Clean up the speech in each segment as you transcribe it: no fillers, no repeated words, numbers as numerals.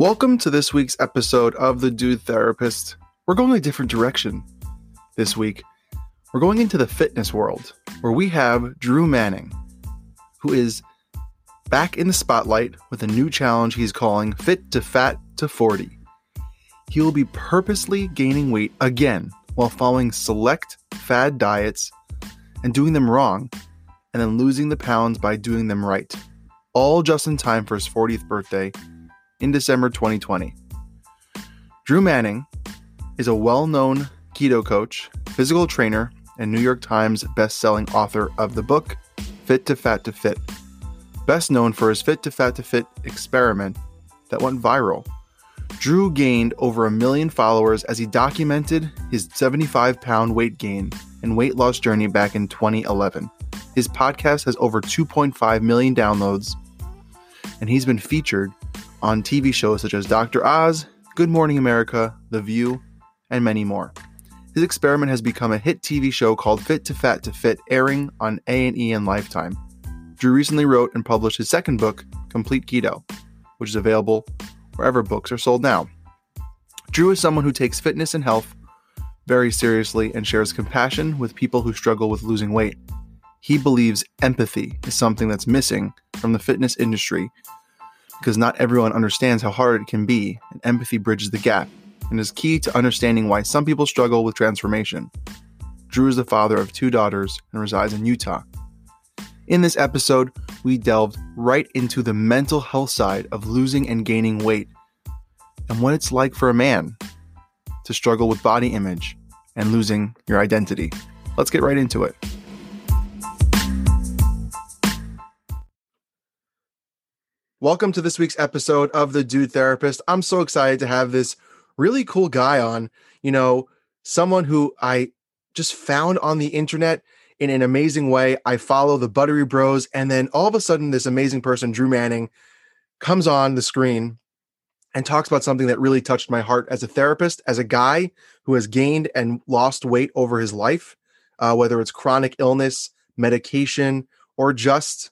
Welcome to this week's episode of The Dude Therapist. We're going a different direction. This week, we're going into the fitness world, where we have Drew Manning, who is back in the spotlight with a new challenge he's calling Fit to Fat to 40. He will be purposely gaining weight again while following select fad diets and doing them wrong, and then losing the pounds by doing them right, all just in time for his 40th birthday in December 2020. Drew Manning is a well-known keto coach, physical trainer, and New York Times best-selling author of the book Fit to Fat to Fit, best known for his Fit to Fat to Fit experiment that went viral. Drew gained over 1 million followers as he documented his 75-pound weight gain and weight loss journey back in 2011. His podcast has over 2.5 million downloads, and he's been featured on TV shows such as Dr. Oz, Good Morning America, The View, and many more. His experiment has become a hit TV show called Fit to Fat to Fit, airing on A&E and Lifetime. Drew recently wrote and published his second book, Complete Keto, which is available wherever books are sold now. Drew is someone who takes fitness and health very seriously and shares compassion with people who struggle with losing weight. He believes empathy is something that's missing from the fitness industry, because not everyone understands how hard it can be, and empathy bridges the gap and is key to understanding why some people struggle with transformation. Drew is the father of 2 daughters and resides in Utah. In this episode, we delved right into the mental health side of losing and gaining weight, and what it's like for a man to struggle with body image and losing your identity. Let's get right into it. Welcome to this week's episode of The Dude Therapist. I'm so excited to have this really cool guy on, someone who I just found on the internet in an amazing way. I follow the Buttery Bros, and then all of a sudden this amazing person, Drew Manning, comes on the screen and talks about something that really touched my heart as a therapist, as a guy who has gained and lost weight over his life, whether it's chronic illness, medication, or just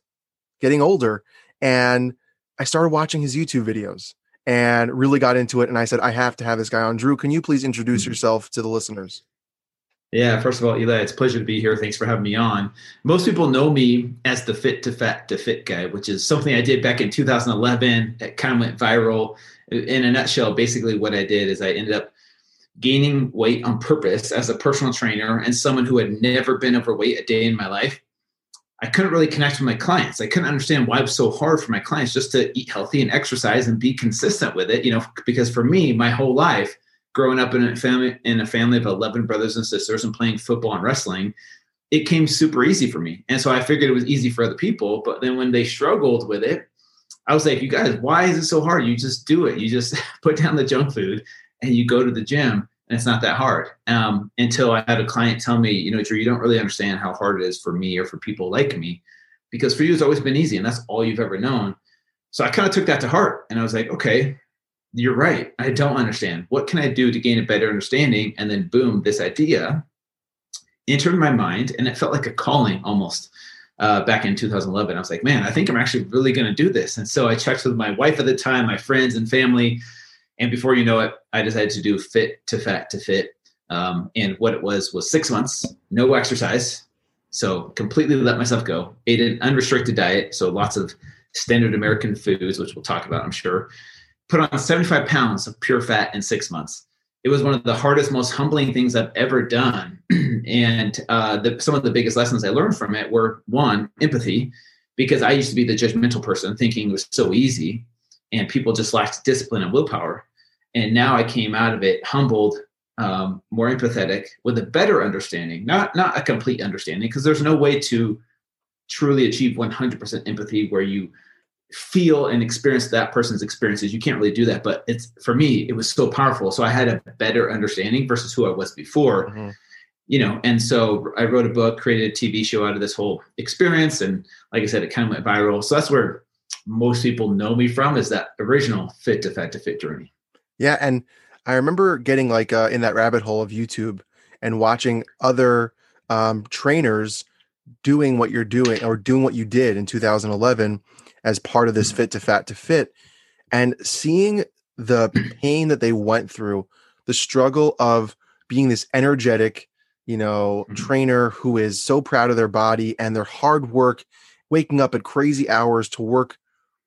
getting older. And I started watching his YouTube videos and really got into it. And I said, I have to have this guy on. Drew, can you please introduce yourself to the listeners? Yeah, first of all, Eli, it's a pleasure to be here. Thanks for having me on. Most people know me as the Fit to Fat to Fit guy, which is something I did back in 2011. It kind of went viral. In a nutshell, basically what I did is I ended up gaining weight on purpose as a personal trainer and someone who had never been overweight a day in my life. I couldn't really connect with my clients. I couldn't understand why it was so hard for my clients just to eat healthy and exercise and be consistent with it, because for me, my whole life, growing up in a family of 11 brothers and sisters and playing football and wrestling, it came super easy for me. And so I figured it was easy for other people. But then when they struggled with it, I was like, you guys, why is it so hard? You just do it. You just put down the junk food and you go to the gym. And it's not that hard until I had a client tell me, Drew, you don't really understand how hard it is for me or for people like me, because for you, it's always been easy. And that's all you've ever known. So I kind of took that to heart. And I was like, OK, you're right. I don't understand. What can I do to gain a better understanding? And then, boom, this idea entered my mind. And it felt like a calling almost back in 2011. I was like, man, I think I'm actually really going to do this. And so I checked with my wife at the time, my friends and family. And before you know it, I decided to do Fit to Fat to Fit. And what it was 6 months, no exercise. So completely let myself go. Ate an unrestricted diet. So lots of standard American foods, which we'll talk about, I'm sure. Put on 75 pounds of pure fat in 6 months. It was one of the hardest, most humbling things I've ever done. And some of the biggest lessons I learned from it were, one, empathy, because I used to be the judgmental person thinking it was so easy and people just lacked discipline and willpower. And now I came out of it humbled, more empathetic, with a better understanding, not a complete understanding, because there's no way to truly achieve 100% empathy where you feel and experience that person's experiences. You can't really do that. But it's, for me, it was so powerful. So I had a better understanding versus who I was before, And so I wrote a book, created a TV show out of this whole experience. And like I said, it kind of went viral. So that's where most people know me from, is that original Fit to Fat to Fit journey. Yeah. And I remember getting in that rabbit hole of YouTube and watching other trainers doing what you're doing, or doing what you did in 2011 as part of this Fit to Fat to Fit, and seeing the pain that they went through, the struggle of being this energetic, you know, trainer who is so proud of their body and their hard work, waking up at crazy hours to work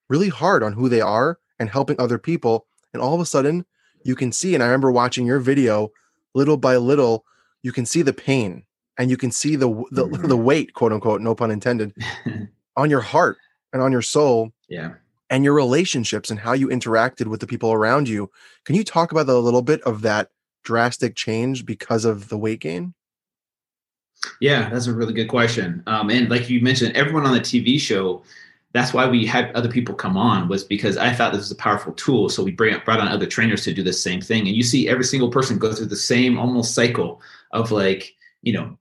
really hard on who they are and helping other people. And all of a sudden you can see, and I remember watching your video, little by little, you can see the pain and you can see the weight, quote unquote, no pun intended, on your heart and on your soul. Yeah. And your relationships and how you interacted with the people around you. Can you talk about a little bit of that drastic change because of the weight gain? Yeah, that's a really good question. And like you mentioned, everyone on the TV show, that's why we had other people come on, was because I thought this was a powerful tool. So we brought on other trainers to do the same thing. And you see every single person go through the same almost cycle of like, you know,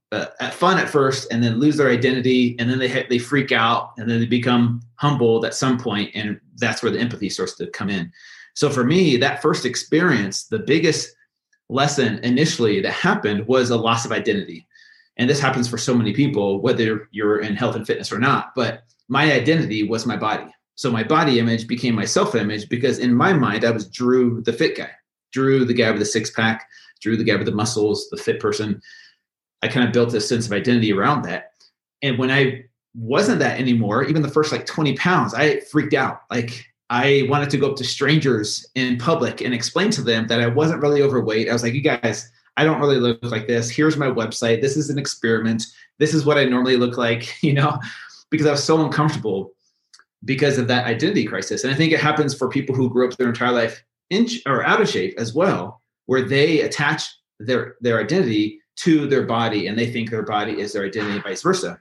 fun at first and then lose their identity. And then they freak out and then they become humbled at some point. And that's where the empathy starts to come in. So for me, that first experience, the biggest lesson initially that happened was a loss of identity. And this happens for so many people, whether you're in health and fitness or not. But my identity was my body. So my body image became my self-image, because in my mind, I was Drew, the fit guy, Drew, the guy with the six-pack, Drew, the guy with the muscles, the fit person. I kind of built this sense of identity around that. And when I wasn't that anymore, even the first like 20 pounds, I freaked out. Like I wanted to go up to strangers in public and explain to them that I wasn't really overweight. I was like, you guys, I don't really look like this. Here's my website. This is an experiment. This is what I normally look like, you know, because I was so uncomfortable because of that identity crisis. And I think it happens for people who grew up their entire life in or out of shape as well, where they attach their identity to their body and they think their body is their identity, vice versa.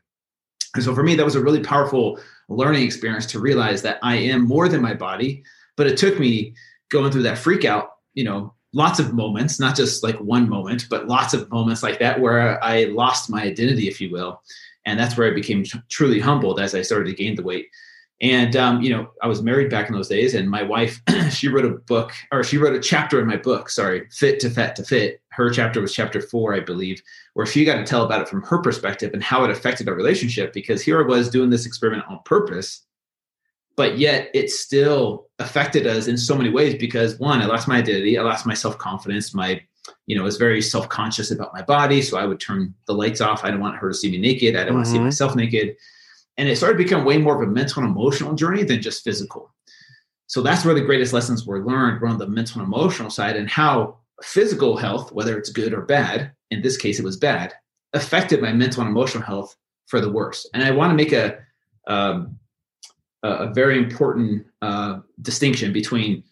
And so for me, that was a really powerful learning experience to realize that I am more than my body. But it took me going through that freak out, you know, lots of moments, not just like one moment, but lots of moments like that where I lost my identity, if you will. And that's where I became truly humbled as I started to gain the weight. And, you know, I was married back in those days, and my wife, she wrote a chapter in my book, Fit to Fat to Fit. Her chapter was chapter 4, I believe, where she got to tell about it from her perspective and how it affected our relationship, because here I was doing this experiment on purpose, but yet it still affected us in so many ways, because one, I lost my identity. I lost my self-confidence. I was very self-conscious about my body. So I would turn the lights off. I didn't want her to see me naked. I didn't want to see myself naked. And it started to become way more of a mental and emotional journey than just physical. So that's where the greatest lessons were learned, were on the mental and emotional side, and how physical health, whether it's good or bad, in this case it was bad, affected my mental and emotional health for the worse. And I want to make a very important distinction between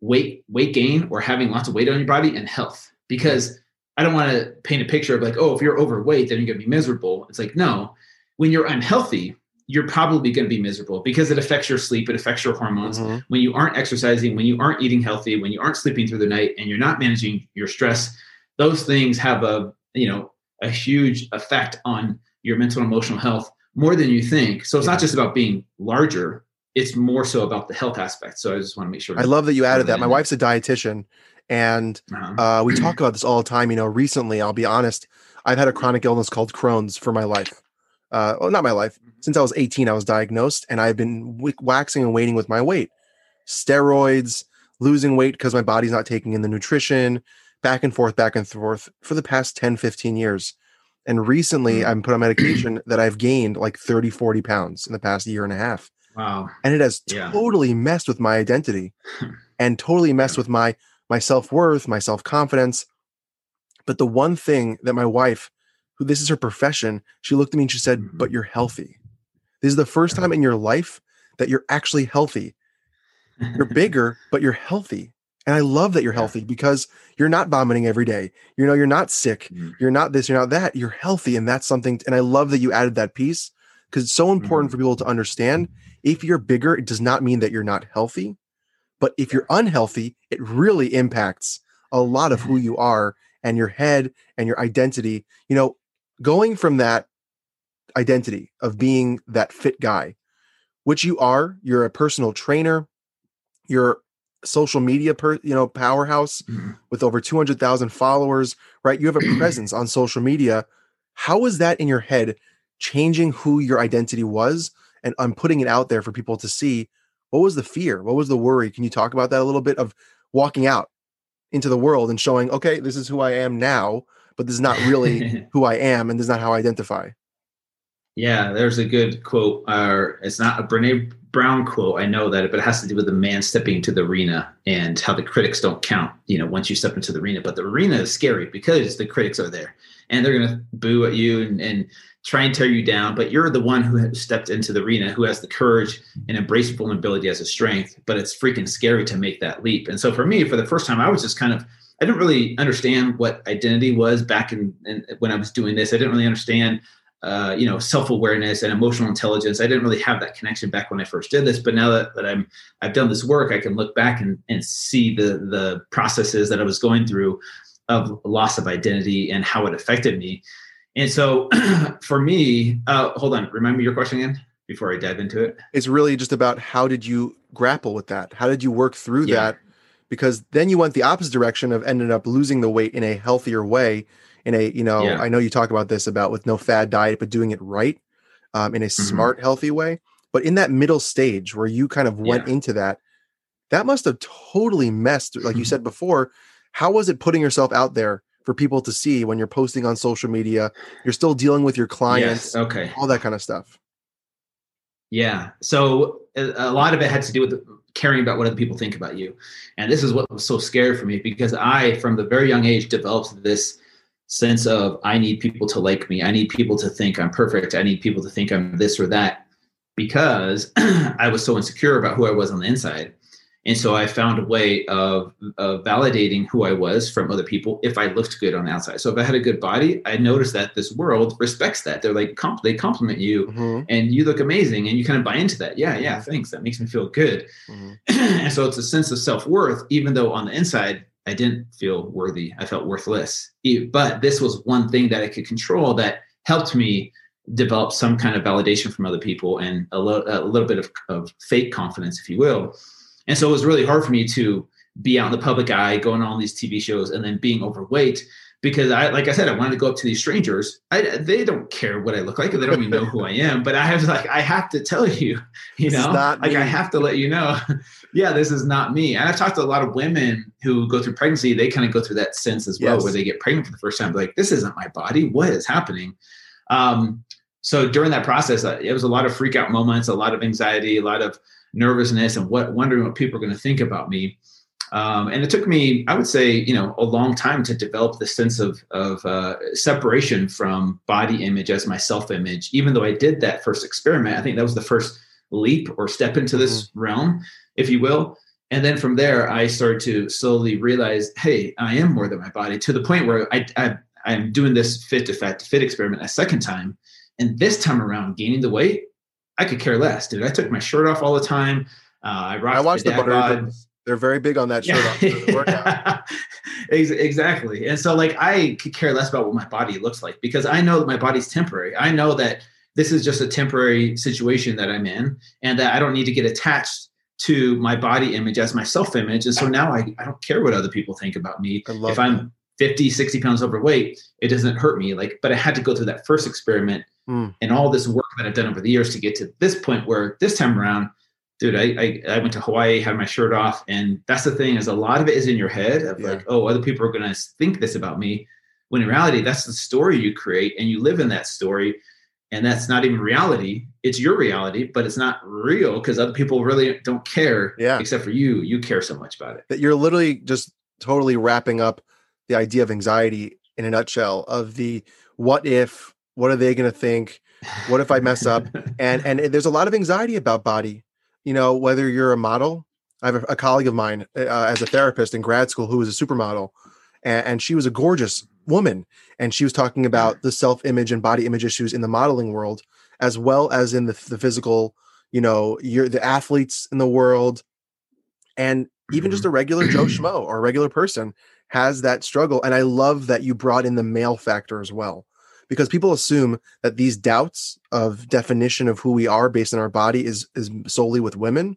weight gain, or having lots of weight on your body, and health, because I don't want to paint a picture of like, oh, if you're overweight, then you're going to be miserable. It's like, no, when you're unhealthy, you're probably going to be miserable, because it affects your sleep. It affects your hormones. Mm-hmm. When you aren't exercising, when you aren't eating healthy, when you aren't sleeping through the night, and you're not managing your stress, those things have a huge effect on your mental and emotional health, more than you think. So it's not just about being larger. It's more so about the health aspect. So I just want to make sure. I love that you added that. My wife's a dietitian, and we talk about this all the time. You know, recently, I'll be honest, I've had a chronic illness called Crohn's for my life. Not my life. Since I was 18, I was diagnosed, and I've been waxing and waiting with my weight, steroids, losing weight because my body's not taking in the nutrition, back and forth for the past 10, 15 years. And recently I'm put on medication that I've gained like 30, 40 pounds in the past year and a half. Wow. And it has totally messed with my identity and totally messed with my self-worth, my self-confidence. But the one thing that my wife, who this is her profession, she looked at me and she said, but you're healthy. This is the first time in your life that you're actually healthy. You're bigger, but you're healthy. And I love that you're healthy, because you're not vomiting every day. You know, you're not sick. You're not this, you're not that. You're healthy. And that's something. And I love that you added that piece, because it's so important for people to understand. If you're bigger, it does not mean that you're not healthy. But if you're unhealthy, it really impacts a lot of who you are and your head and your identity. You know, going from that identity of being that fit guy, which you are, you're a personal trainer, you're a social media powerhouse with over 200,000 followers, right? You have a presence on social media. How is that in your head changing who your identity was? And I'm putting it out there for people to see. What was the fear? What was the worry? Can you talk about that a little bit of walking out into the world and showing, okay, this is who I am now, but this is not really who I am, and this is not how I identify. Yeah, there's a good quote, or it's not a Brene Brown quote, I know that, but it has to do with the man stepping into the arena and how the critics don't count, you know, once you step into the arena. But the arena is scary because the critics are there and they're going to boo at you and try and tear you down. But you're the one who has stepped into the arena, who has the courage and embrace vulnerability as a strength. But it's freaking scary to make that leap. And so for me, for the first time, I was just kind of, I didn't really understand what identity was back in when I was doing this. I didn't really understand self-awareness and emotional intelligence. I didn't really have that connection back when I first did this, but now that I've done this work, I can look back and see the processes that I was going through of loss of identity and how it affected me. And so for me, hold on, remind me your question again before I dive into it. It's really just about how did you grapple with that? How did you work through that? Because then you went the opposite direction of ended up losing the weight in a healthier way. I know you talk about this about with no fad diet, but doing it right in a smart, healthy way. But in that middle stage where you kind of went into that, that must have totally messed. Like you said before, how was it putting yourself out there for people to see when you're posting on social media? You're still dealing with your clients, all that kind of stuff. Yeah. So a lot of it had to do with caring about what other people think about you. And this is what was so scary for me, because I, from the very young age, developed this sense of, I need people to like me. I need people to think I'm perfect. I need people to think I'm this or that, because I was so insecure about who I was on the inside. And so I found a way of validating who I was from other people if I looked good on the outside. So if I had a good body, I noticed that this world respects that. They're like, they compliment you and you look amazing, and you kind of buy into that. Yeah, thanks. That makes me feel good. And so it's a sense of self-worth, even though on the inside, I didn't feel worthy. I felt worthless. But this was one thing that I could control that helped me develop some kind of validation from other people and a little bit of fake confidence, if you will. And so it was really hard for me to be out in the public eye, going on these TV shows, and then being overweight, because I wanted to go up to these strangers. They don't care what I look like. They don't even know who I am. But I was like, I have to tell you, I have to let you know. Yeah, this is not me. And I've talked to a lot of women who go through pregnancy. They kind of go through that sense as well, where they get pregnant for the first time. They're like, this isn't my body. What is happening? So during that process, it was a lot of freak out moments, a lot of anxiety, a lot of nervousness, and wondering what people are going to think about me. And it took me, I would say, a long time to develop the sense of separation from body image as my self-image. Even though I did that first experiment, I think that was the first leap or step into this realm, if you will. And then from there, I started to slowly realize, hey, I am more than my body, to the point where I'm doing this Fit to Fat to Fit experiment a second time. And this time around, gaining the weight, I could care less, dude. I took my shirt off all the time. I watched the Buttery Bros. They're very big on that shirt off for the workout. Exactly. And so I could care less about what my body looks like, because I know that my body's temporary. I know that this is just a temporary situation that I'm in, and that I don't need to get attached to my body image as my self-image. And so now I don't care what other people think about me. If I'm 50, 60 pounds overweight, it doesn't hurt me. But I had to go through that first experiment and all this work that I've done over the years to get to this point where this time around, dude, I went to Hawaii, had my shirt off. And that's the thing, is a lot of it is in your head of other people are going to think this about me. When in reality, that's the story you create, and you live in that story. And that's not even reality. It's your reality, but it's not real, because other people really don't care except for you. You care so much about it. That you're literally just totally wrapping up the idea of anxiety in a nutshell of the what if, what are they going to think? What if I mess up? And there's a lot of anxiety about body. Whether you're a model, I have a colleague of mine as a therapist in grad school who was a supermodel, and she was a gorgeous woman. And she was talking about the self-image and body image issues in the modeling world, as well as in the physical, you're the athletes in the world. And even just a regular Joe Schmo or a regular person has that struggle. And I love that you brought in the male factor as well, because people assume that these doubts of definition of who we are based on our body is solely with women,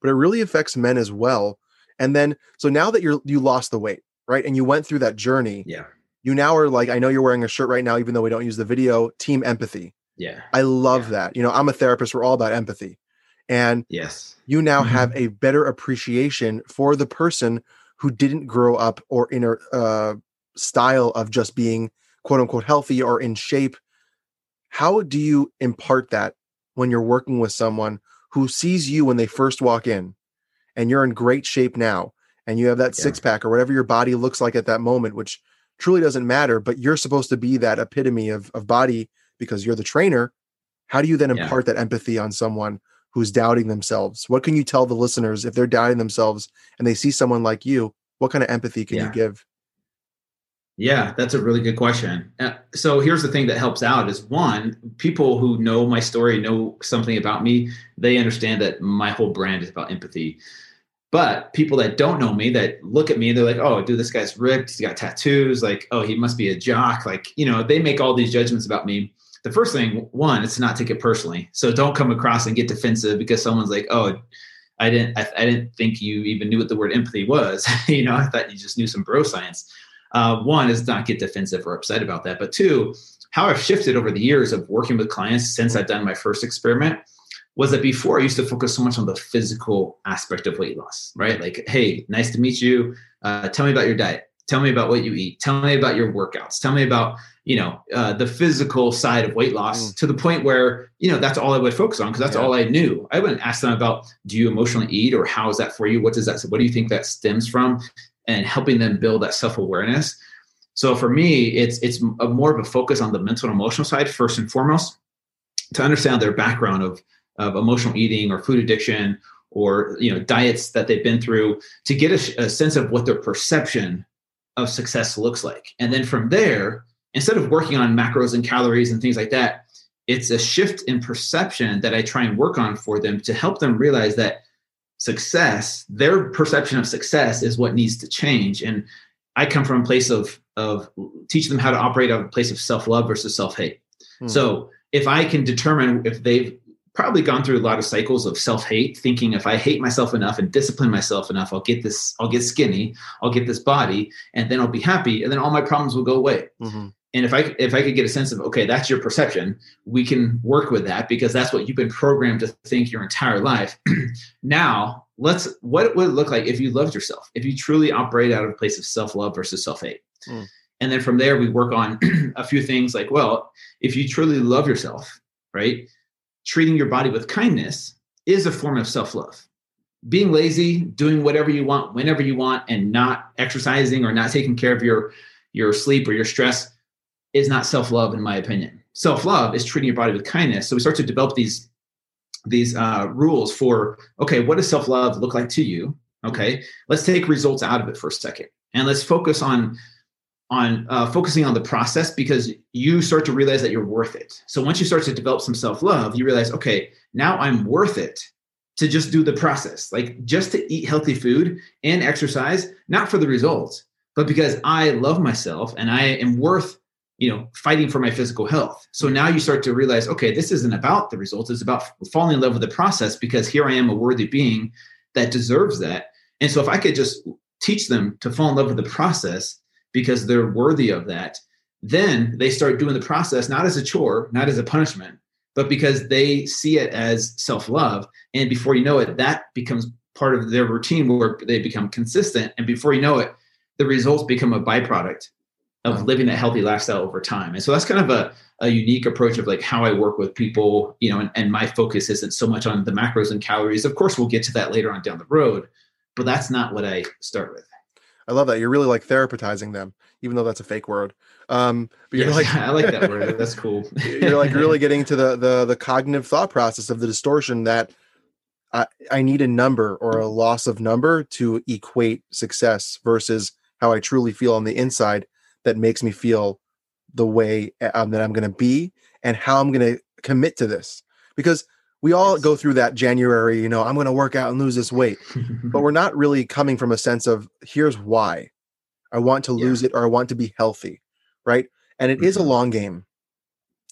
but it really affects men as well. And then, so now that you lost the weight, right? And you went through that journey. Yeah. You now are I know you're wearing a shirt right now, even though we don't use the video, team empathy. Yeah. I love that. I'm a therapist. We're all about empathy. And you now have a better appreciation for the person who didn't grow up or in a style of just being quote unquote healthy or in shape. How do you impart that when you're working with someone who sees you when they first walk in and you're in great shape now and you have that six pack or whatever your body looks like at that moment, which truly doesn't matter, but you're supposed to be that epitome of body because you're the trainer. How do you then impart that empathy on someone who's doubting themselves? What can you tell the listeners if they're doubting themselves and they see someone like you? What kind of empathy can you give? Yeah, that's a really good question. So here's the thing that helps out is one, people who know my story, know something about me, they understand that my whole brand is about empathy. But people that don't know me, that look at me, they're like, oh, dude, this guy's ripped. He's got tattoos. Like, oh, he must be a jock. Like, you know, they make all these judgments about me. The first thing, one, is to not take it personally. So don't come across and get defensive because someone's like, oh, I didn't think you even knew what the word empathy was. You know, I thought you just knew some bro science. One is not get defensive or upset about that. But two, how I've shifted over the years of working with clients since I've done my first experiment was that before I used to focus so much on the physical aspect of weight loss, right? Like, hey, nice to meet you. Tell me about your diet. Tell me about what you eat. Tell me about your workouts. Tell me about, you know, the physical side of weight loss to the point where, you know, that's all I would focus on because that's all I knew. I wouldn't ask them about, do you emotionally eat or how is that for you? What do you think that stems from? And helping them build that self-awareness. So for me, it's more of a focus on the mental and emotional side, first and foremost, to understand their background of emotional eating or food addiction or, you know, diets that they've been through to get a sense of what their perception of success looks like. And then from there, instead of working on macros and calories and things like that, it's a shift in perception that I try and work on for them to help them realize that success, their perception of success is what needs to change. And I come from a place of teach them how to operate out of a place of self-love versus self-hate. Mm. So if I can determine if they've probably gone through a lot of cycles of self-hate, thinking if I hate myself enough and discipline myself enough, I'll get skinny, I'll get this body, and then I'll be happy. And then all my problems will go away. Mm-hmm. And if I could get a sense of, okay, that's your perception, we can work with that because that's what you've been programmed to think your entire life. Now, what would it look like if you loved yourself, if you truly operate out of a place of self-love versus self-hate? Mm. And then from there, we work on a few things like, well, if you truly love yourself, right, treating your body with kindness is a form of self-love. Being lazy, doing whatever you want, whenever you want, and not exercising or not taking care of your sleep or your stress is not self-love, in my opinion. Self-love is treating your body with kindness. So we start to develop these rules for, okay, what does self-love look like to you? Okay, let's take results out of it for a second. And let's focus on focusing on the process because you start to realize that you're worth it. So once you start to develop some self-love, you realize, okay, now I'm worth it to just do the process. Like just to eat healthy food and exercise, not for the results, but because I love myself and I am worth, you know, fighting for my physical health. So now you start to realize, okay, this isn't about the results. It's about falling in love with the process because here I am a worthy being that deserves that. And so if I could just teach them to fall in love with the process because they're worthy of that, then they start doing the process, not as a chore, not as a punishment, but because they see it as self-love. And before you know it, that becomes part of their routine where they become consistent. And before you know it, the results become a byproduct of living that healthy lifestyle over time. And so that's kind of a unique approach of like how I work with people, you know, and my focus isn't so much on the macros and calories. Of course, we'll get to that later on down the road, but that's not what I start with. I love that. You're really like therapizing them, even though that's a fake word. But you're like, I like that word. That's cool. You're like really getting to the cognitive thought process of the distortion that I need a number or a loss of number to equate success versus how I truly feel on the inside that makes me feel the way that I'm going to be and how I'm going to commit to this. Because we all go through that January, you know, I'm going to work out and lose this weight, but we're not really coming from a sense of here's why I want to lose it or I want to be healthy. Right. And it is a long game.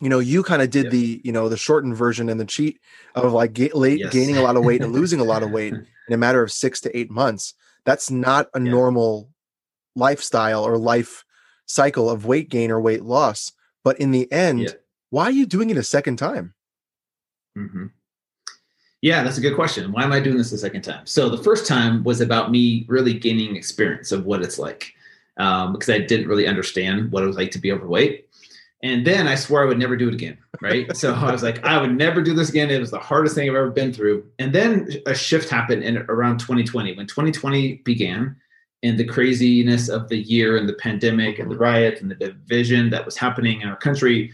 You know, you kind of did the, you know, the shortened version and the cheat of like gaining a lot of weight and losing a lot of weight in a matter of 6 to 8 months. That's not a normal lifestyle or life cycle of weight gain or weight loss. But in the end, why are you doing it a second time? Mm-hmm. Yeah, that's a good question. Why am I doing this the second time? So the first time was about me really gaining experience of what it's like, because I didn't really understand what it was like to be overweight. And then I swore I would never do it again, right? So I was like, I would never do this again. It was the hardest thing I've ever been through. And then a shift happened in around 2020, when 2020 began and the craziness of the year and the pandemic and the riot and the division that was happening in our country.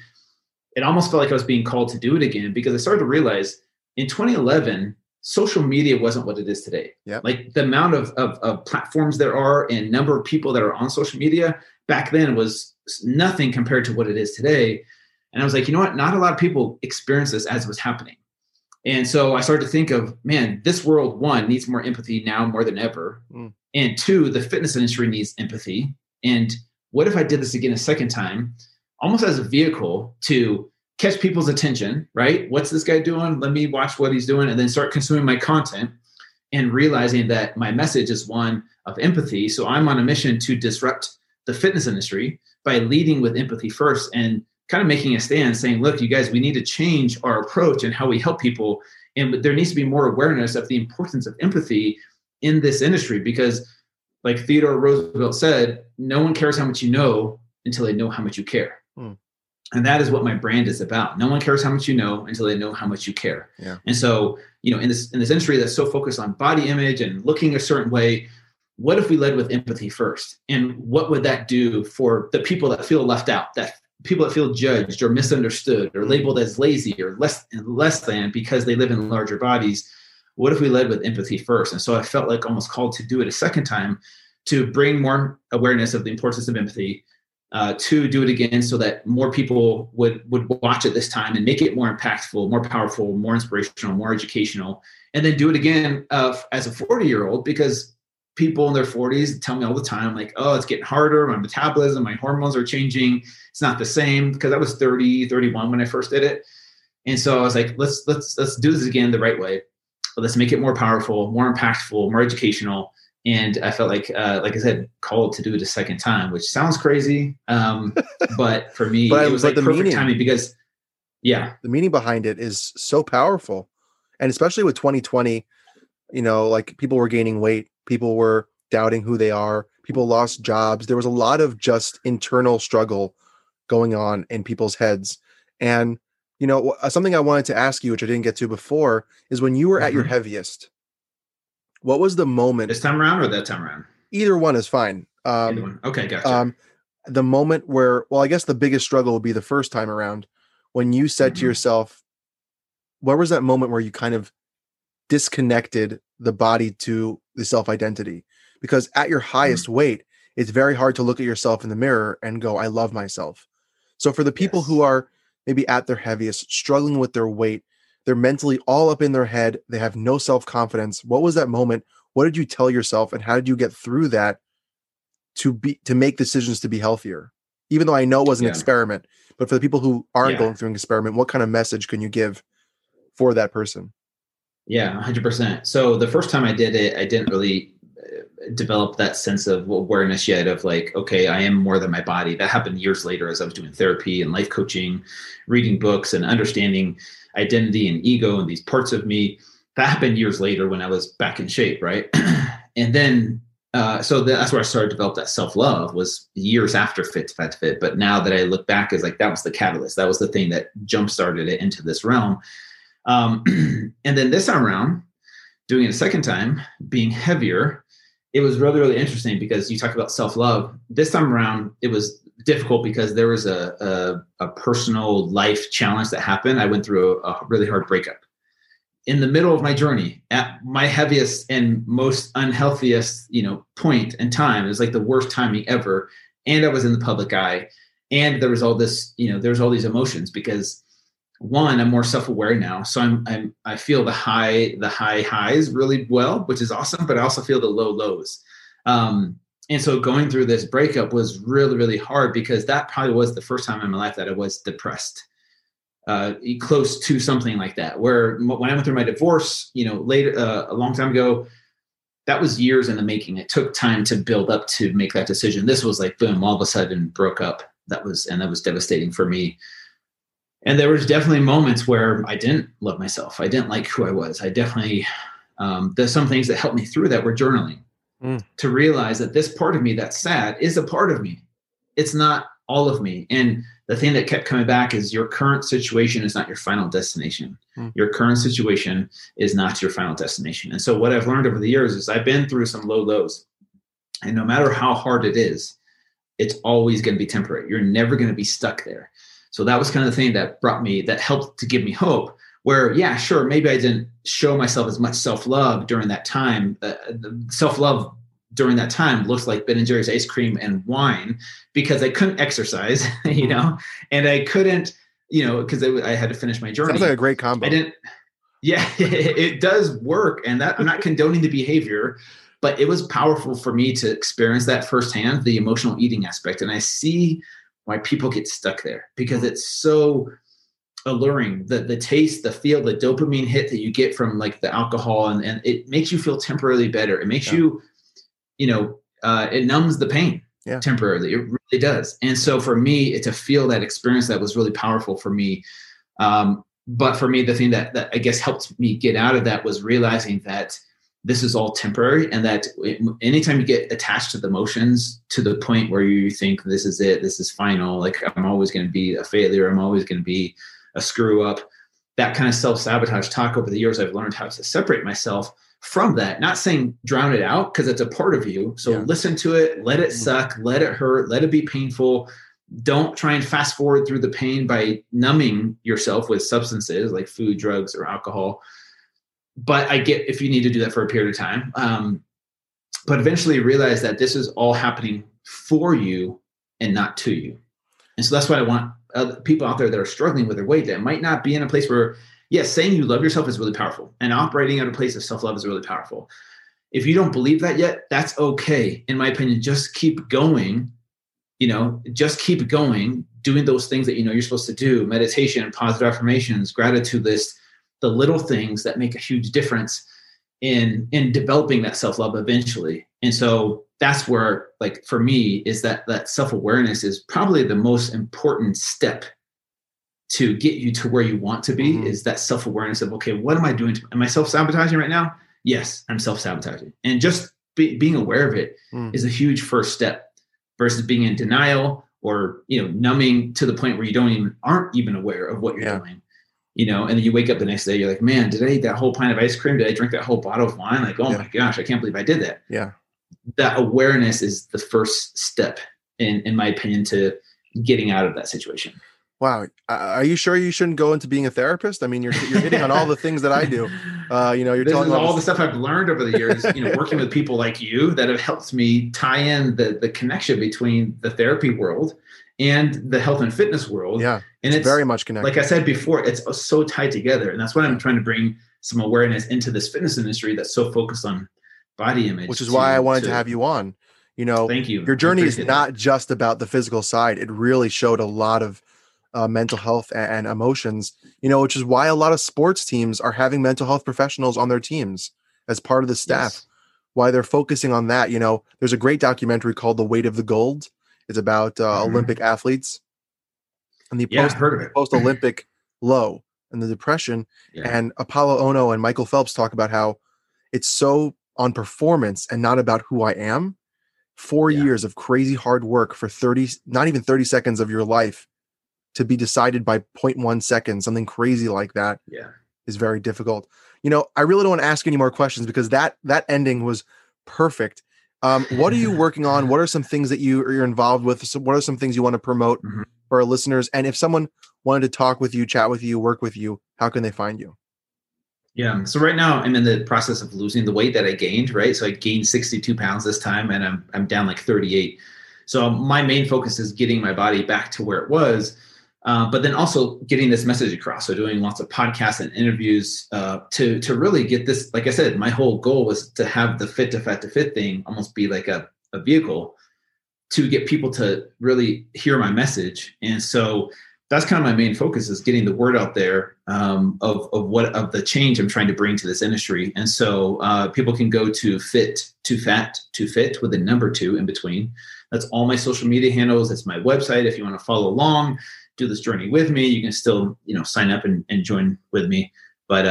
It almost felt like I was being called to do it again, because I started to realize in 2011, social media wasn't what it is today. Yep. Like the amount of platforms there are and number of people that are on social media back then was nothing compared to what it is today. And I was like, you know what? Not a lot of people experience this as it was happening. And so I started to think of, man, this world, one, needs more empathy now more than ever. Mm. And two, the fitness industry needs empathy. And what if I did this again a second time, almost as a vehicle to catch people's attention, right? What's this guy doing? Let me watch what he's doing, and then start consuming my content and realizing that my message is one of empathy. So I'm on a mission to disrupt the fitness industry by leading with empathy first and kind of making a stand saying, look, you guys, we need to change our approach and how we help people. And there needs to be more awareness of the importance of empathy in this industry, because like Theodore Roosevelt said, no one cares how much you know until they know how much you care. Mm. And that is what my brand is about. No one cares how much you know until they know how much you care. Yeah. And so, you know, in this industry that's so focused on body image and looking a certain way, what if we led with empathy first? And what would that do for the people that feel left out, that people that feel judged or misunderstood or labeled as lazy or less than because they live in larger bodies? What if we led with empathy first? And so I felt like almost called to do it a second time to bring more awareness of the importance of empathy, to do it again so that more people would watch it this time and make it more impactful, more powerful, more inspirational, more educational, and then do it again as a 40-year-old, because people in their 40s tell me all the time, like, oh, it's getting harder. My metabolism, my hormones are changing. It's not the same, because I was 30, 31 when I first did it. And so I was like, let's do this again the right way. But let's make it more powerful, more impactful, more educational. And I felt like I said, called to do it a second time, which sounds crazy. But for me, it was like the perfect timing, because the meaning behind it is so powerful. And especially with 2020, you know, like people were gaining weight, people were doubting who they are, people lost jobs. There was a lot of just internal struggle going on in people's heads. And, you know, something I wanted to ask you, which I didn't get to before, is when you were at your heaviest, what was the moment? This time around or that time around? Either one is fine. Either one. Okay, gotcha. The moment where, well, I guess the biggest struggle would be the first time around, when you said to yourself, what was that moment where you kind of disconnected the body to the self-identity? Because at your highest weight, it's very hard to look at yourself in the mirror and go, I love myself. So for the people who are maybe at their heaviest, struggling with their weight, they're mentally all up in their head. They have no self-confidence. What was that moment? What did you tell yourself, and how did you get through that to make decisions to be healthier? Even though I know it was an experiment, but for the people who aren't going through an experiment, what kind of message can you give for that person? Yeah, 100%. So the first time I did it, I didn't really develop that sense of awareness yet of like, okay, I am more than my body. That happened years later as I was doing therapy and life coaching, reading books and understanding identity and ego and these parts of me. That happened years later when I was back in shape, right? And then, so that's where I started to develop that self-love, was years after Fit to Fat to Fit. But now that I look back, is like, that was the catalyst. That was the thing that jump-started it into this realm. And then this time around, doing it a second time, being heavier, it was really, really interesting, because you talk about self-love. This time around, it was difficult because there was a personal life challenge that happened. I went through a really hard breakup in the middle of my journey at my heaviest and most unhealthiest, you know, point in time. It was like the worst timing ever. And I was in the public eye, and there was all this, you know, there's all these emotions, because one, I'm more self-aware now. So I feel the high highs really well, which is awesome, but I also feel the low lows. And so going through this breakup was really, really hard, because that probably was the first time in my life that I was depressed, close to something like that, where when I went through my divorce, you know, later, a long time ago, that was years in the making. It took time to build up to make that decision. This was like, boom, all of a sudden broke up. That was devastating for me. And there was definitely moments where I didn't love myself. I didn't like who I was. I definitely, there's some things that helped me through that were journaling to realize that this part of me that's sad is a part of me. It's not all of me. And the thing that kept coming back is your current situation is not your final destination. Your current situation is not your final destination. And so what I've learned over the years is I've been through some low lows, and no matter how hard it is, it's always going to be temporary. You're never going to be stuck there. So that was kind of the thing that brought me, that helped to give me hope, where, yeah, sure, maybe I didn't show myself as much self-love during that time. Self-love during that time looked like Ben & Jerry's ice cream and wine, because I couldn't exercise, you know, and I couldn't, you know, because I had to finish my journey. Sounds like a great combo. Yeah, it does work. And that, I'm not condoning the behavior, but it was powerful for me to experience that firsthand, the emotional eating aspect. And I see why people get stuck there, because it's so alluring, the taste, the feel, the dopamine hit that you get from like the alcohol, and it makes you feel temporarily better. It makes you, you know, it numbs the pain temporarily. It really does. And so for me, to feel that experience, that was really powerful for me. But for me, the thing that I guess helped me get out of that was realizing that this is all temporary, and that anytime you get attached to the emotions to the point where you think this is it, this is final, like I'm always going to be a failure, I'm always going to be a screw up, that kind of self-sabotage talk, over the years, I've learned how to separate myself from that. Not saying drown it out, because it's a part of you. So listen to it, let it suck, let it hurt, let it be painful. Don't try and fast forward through the pain by numbing yourself with substances like food, drugs, or alcohol. But I get if you need to do that for a period of time. But eventually realize that this is all happening for you and not to you. And so that's why I want people out there that are struggling with their weight, that might not be in a place where, yes, saying you love yourself is really powerful, and operating at a place of self-love is really powerful. If you don't believe that yet, that's okay. In my opinion, just keep going, you know, just keep going, doing those things that you know you're supposed to do, meditation, positive affirmations, gratitude lists, the little things that make a huge difference in developing that self-love eventually. And so that's where, like, for me, is that self-awareness is probably the most important step to get you to where you want to be, is that self-awareness of, okay, what am I doing? Am I self-sabotaging right now? Yes, I'm self-sabotaging. And just being aware of it is a huge first step, versus being in denial, or, you know, numbing to the point where you aren't even aware of what you're doing. You know, and then you wake up the next day, you're like, man, did I eat that whole pint of ice cream? Did I drink that whole bottle of wine? Like, oh my gosh, I can't believe I did that. Yeah. That awareness is the first step, in my opinion, to getting out of that situation. Wow. Are you sure you shouldn't go into being a therapist? I mean, you're hitting on all the things that I do. You know, this is all the stuff I've learned over the years, you know, working with people like you that have helped me tie in the connection between the therapy world and the health and fitness world. Yeah. And it's very much connected. Like I said before, it's so tied together. And that's why I'm trying to bring some awareness into this fitness industry that's so focused on body image. Which is why I wanted to have you on. You know, thank you. Your journey is not just about the physical side. It really showed a lot of mental health and emotions, you know, which is why a lot of sports teams are having mental health professionals on their teams as part of the staff, why they're focusing on that. You know, there's a great documentary called The Weight of the Gold. It's about Olympic athletes and the post-Olympic low and the depression. Yeah. And Apollo Ono and Michael Phelps talk about how it's so on performance and not about who I am. 4 years of crazy hard work for not even 30 seconds of your life to be decided by 0.1 seconds, something crazy like that is very difficult. You know, I really don't want to ask any more questions, because that ending was perfect. What are you working on? What are some things that you're involved with? So what are some things you want to promote for our listeners? And if someone wanted to talk with you, chat with you, work with you, how can they find you? Yeah. So right now I'm in the process of losing the weight that I gained, right? So I gained 62 pounds this time, and I'm down like 38. So my main focus is getting my body back to where it was, but then also getting this message across. So doing lots of podcasts and interviews to really get this. Like I said, my whole goal was to have the Fit to Fat to Fit thing almost be like a vehicle to get people to really hear my message. And so that's kind of my main focus, is getting the word out there of the change I'm trying to bring to this industry. And so people can go to Fit to Fat to Fit with the number 2 in between. That's all my social media handles. That's my website if you want to follow along. do this journey with me, you can still, you know, sign up and join with me. But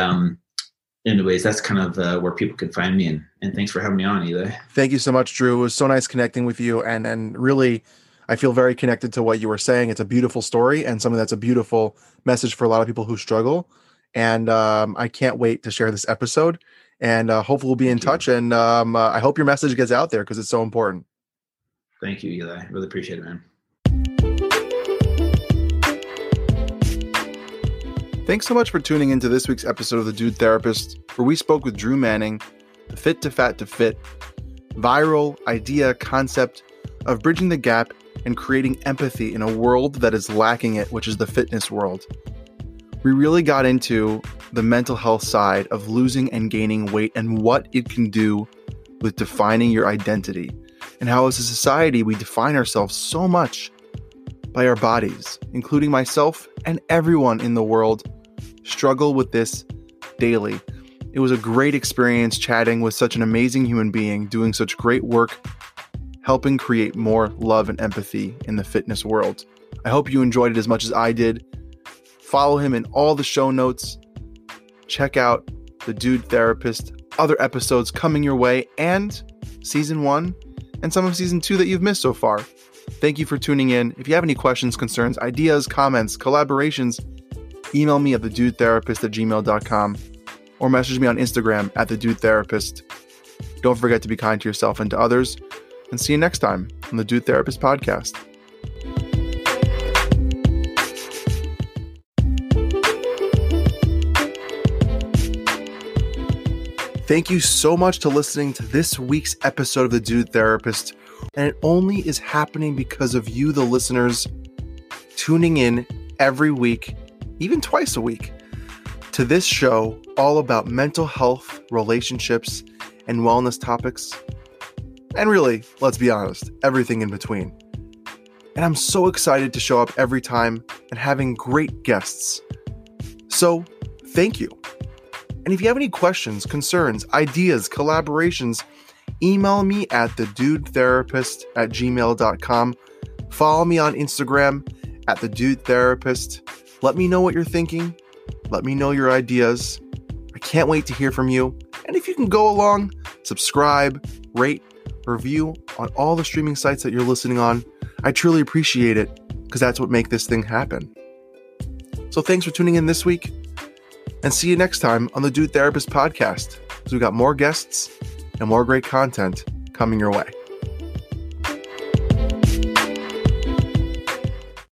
anyways, that's kind of where people can find me. And thanks for having me on, Eli. Thank you so much, Drew. It was so nice connecting with you. And really, I feel very connected to what you were saying. It's a beautiful story and something that's a beautiful message for a lot of people who struggle. And I can't wait to share this episode. And hopefully we'll be in touch. And I hope your message gets out there because it's so important. Thank you, Eli. I really appreciate it, man. Thanks so much for tuning into this week's episode of The Dude Therapist, where we spoke with Drew Manning, the Fit to Fat to Fit viral idea concept of bridging the gap and creating empathy in a world that is lacking it, which is the fitness world. We really got into the mental health side of losing and gaining weight and what it can do with defining your identity and how as a society we define ourselves so much by our bodies, including myself and everyone in the world struggle with this daily. It was a great experience chatting with such an amazing human being, doing such great work, helping create more love and empathy in the fitness world. I hope you enjoyed it as much as I did. Follow him in all the show notes. Check out The Dude Therapist, other episodes coming your way, and season 1 and some of season 2 that you've missed so far. Thank you for tuning in. If you have any questions, concerns, ideas, comments, collaborations, email me at thedudetherapist@gmail.com or message me on Instagram at thedudetherapist. Don't forget to be kind to yourself and to others, and see you next time on The Dude Therapist Podcast. Thank you so much for listening to this week's episode of The Dude Therapist. And it only is happening because of you, the listeners, tuning in every week, even twice a week, to this show all about mental health, relationships, and wellness topics. And really, let's be honest, everything in between. And I'm so excited to show up every time and having great guests. So, thank you. And if you have any questions, concerns, ideas, collaborations, email me at thedudetherapist@gmail.com. Follow me on Instagram at thedudetherapist. Let me know what you're thinking. Let me know your ideas. I can't wait to hear from you. And if you can go along, subscribe, rate, review on all the streaming sites that you're listening on. I truly appreciate it because that's what makes this thing happen. So thanks for tuning in this week. And see you next time on The Dude Therapist Podcast, because we got more guests and more great content coming your way.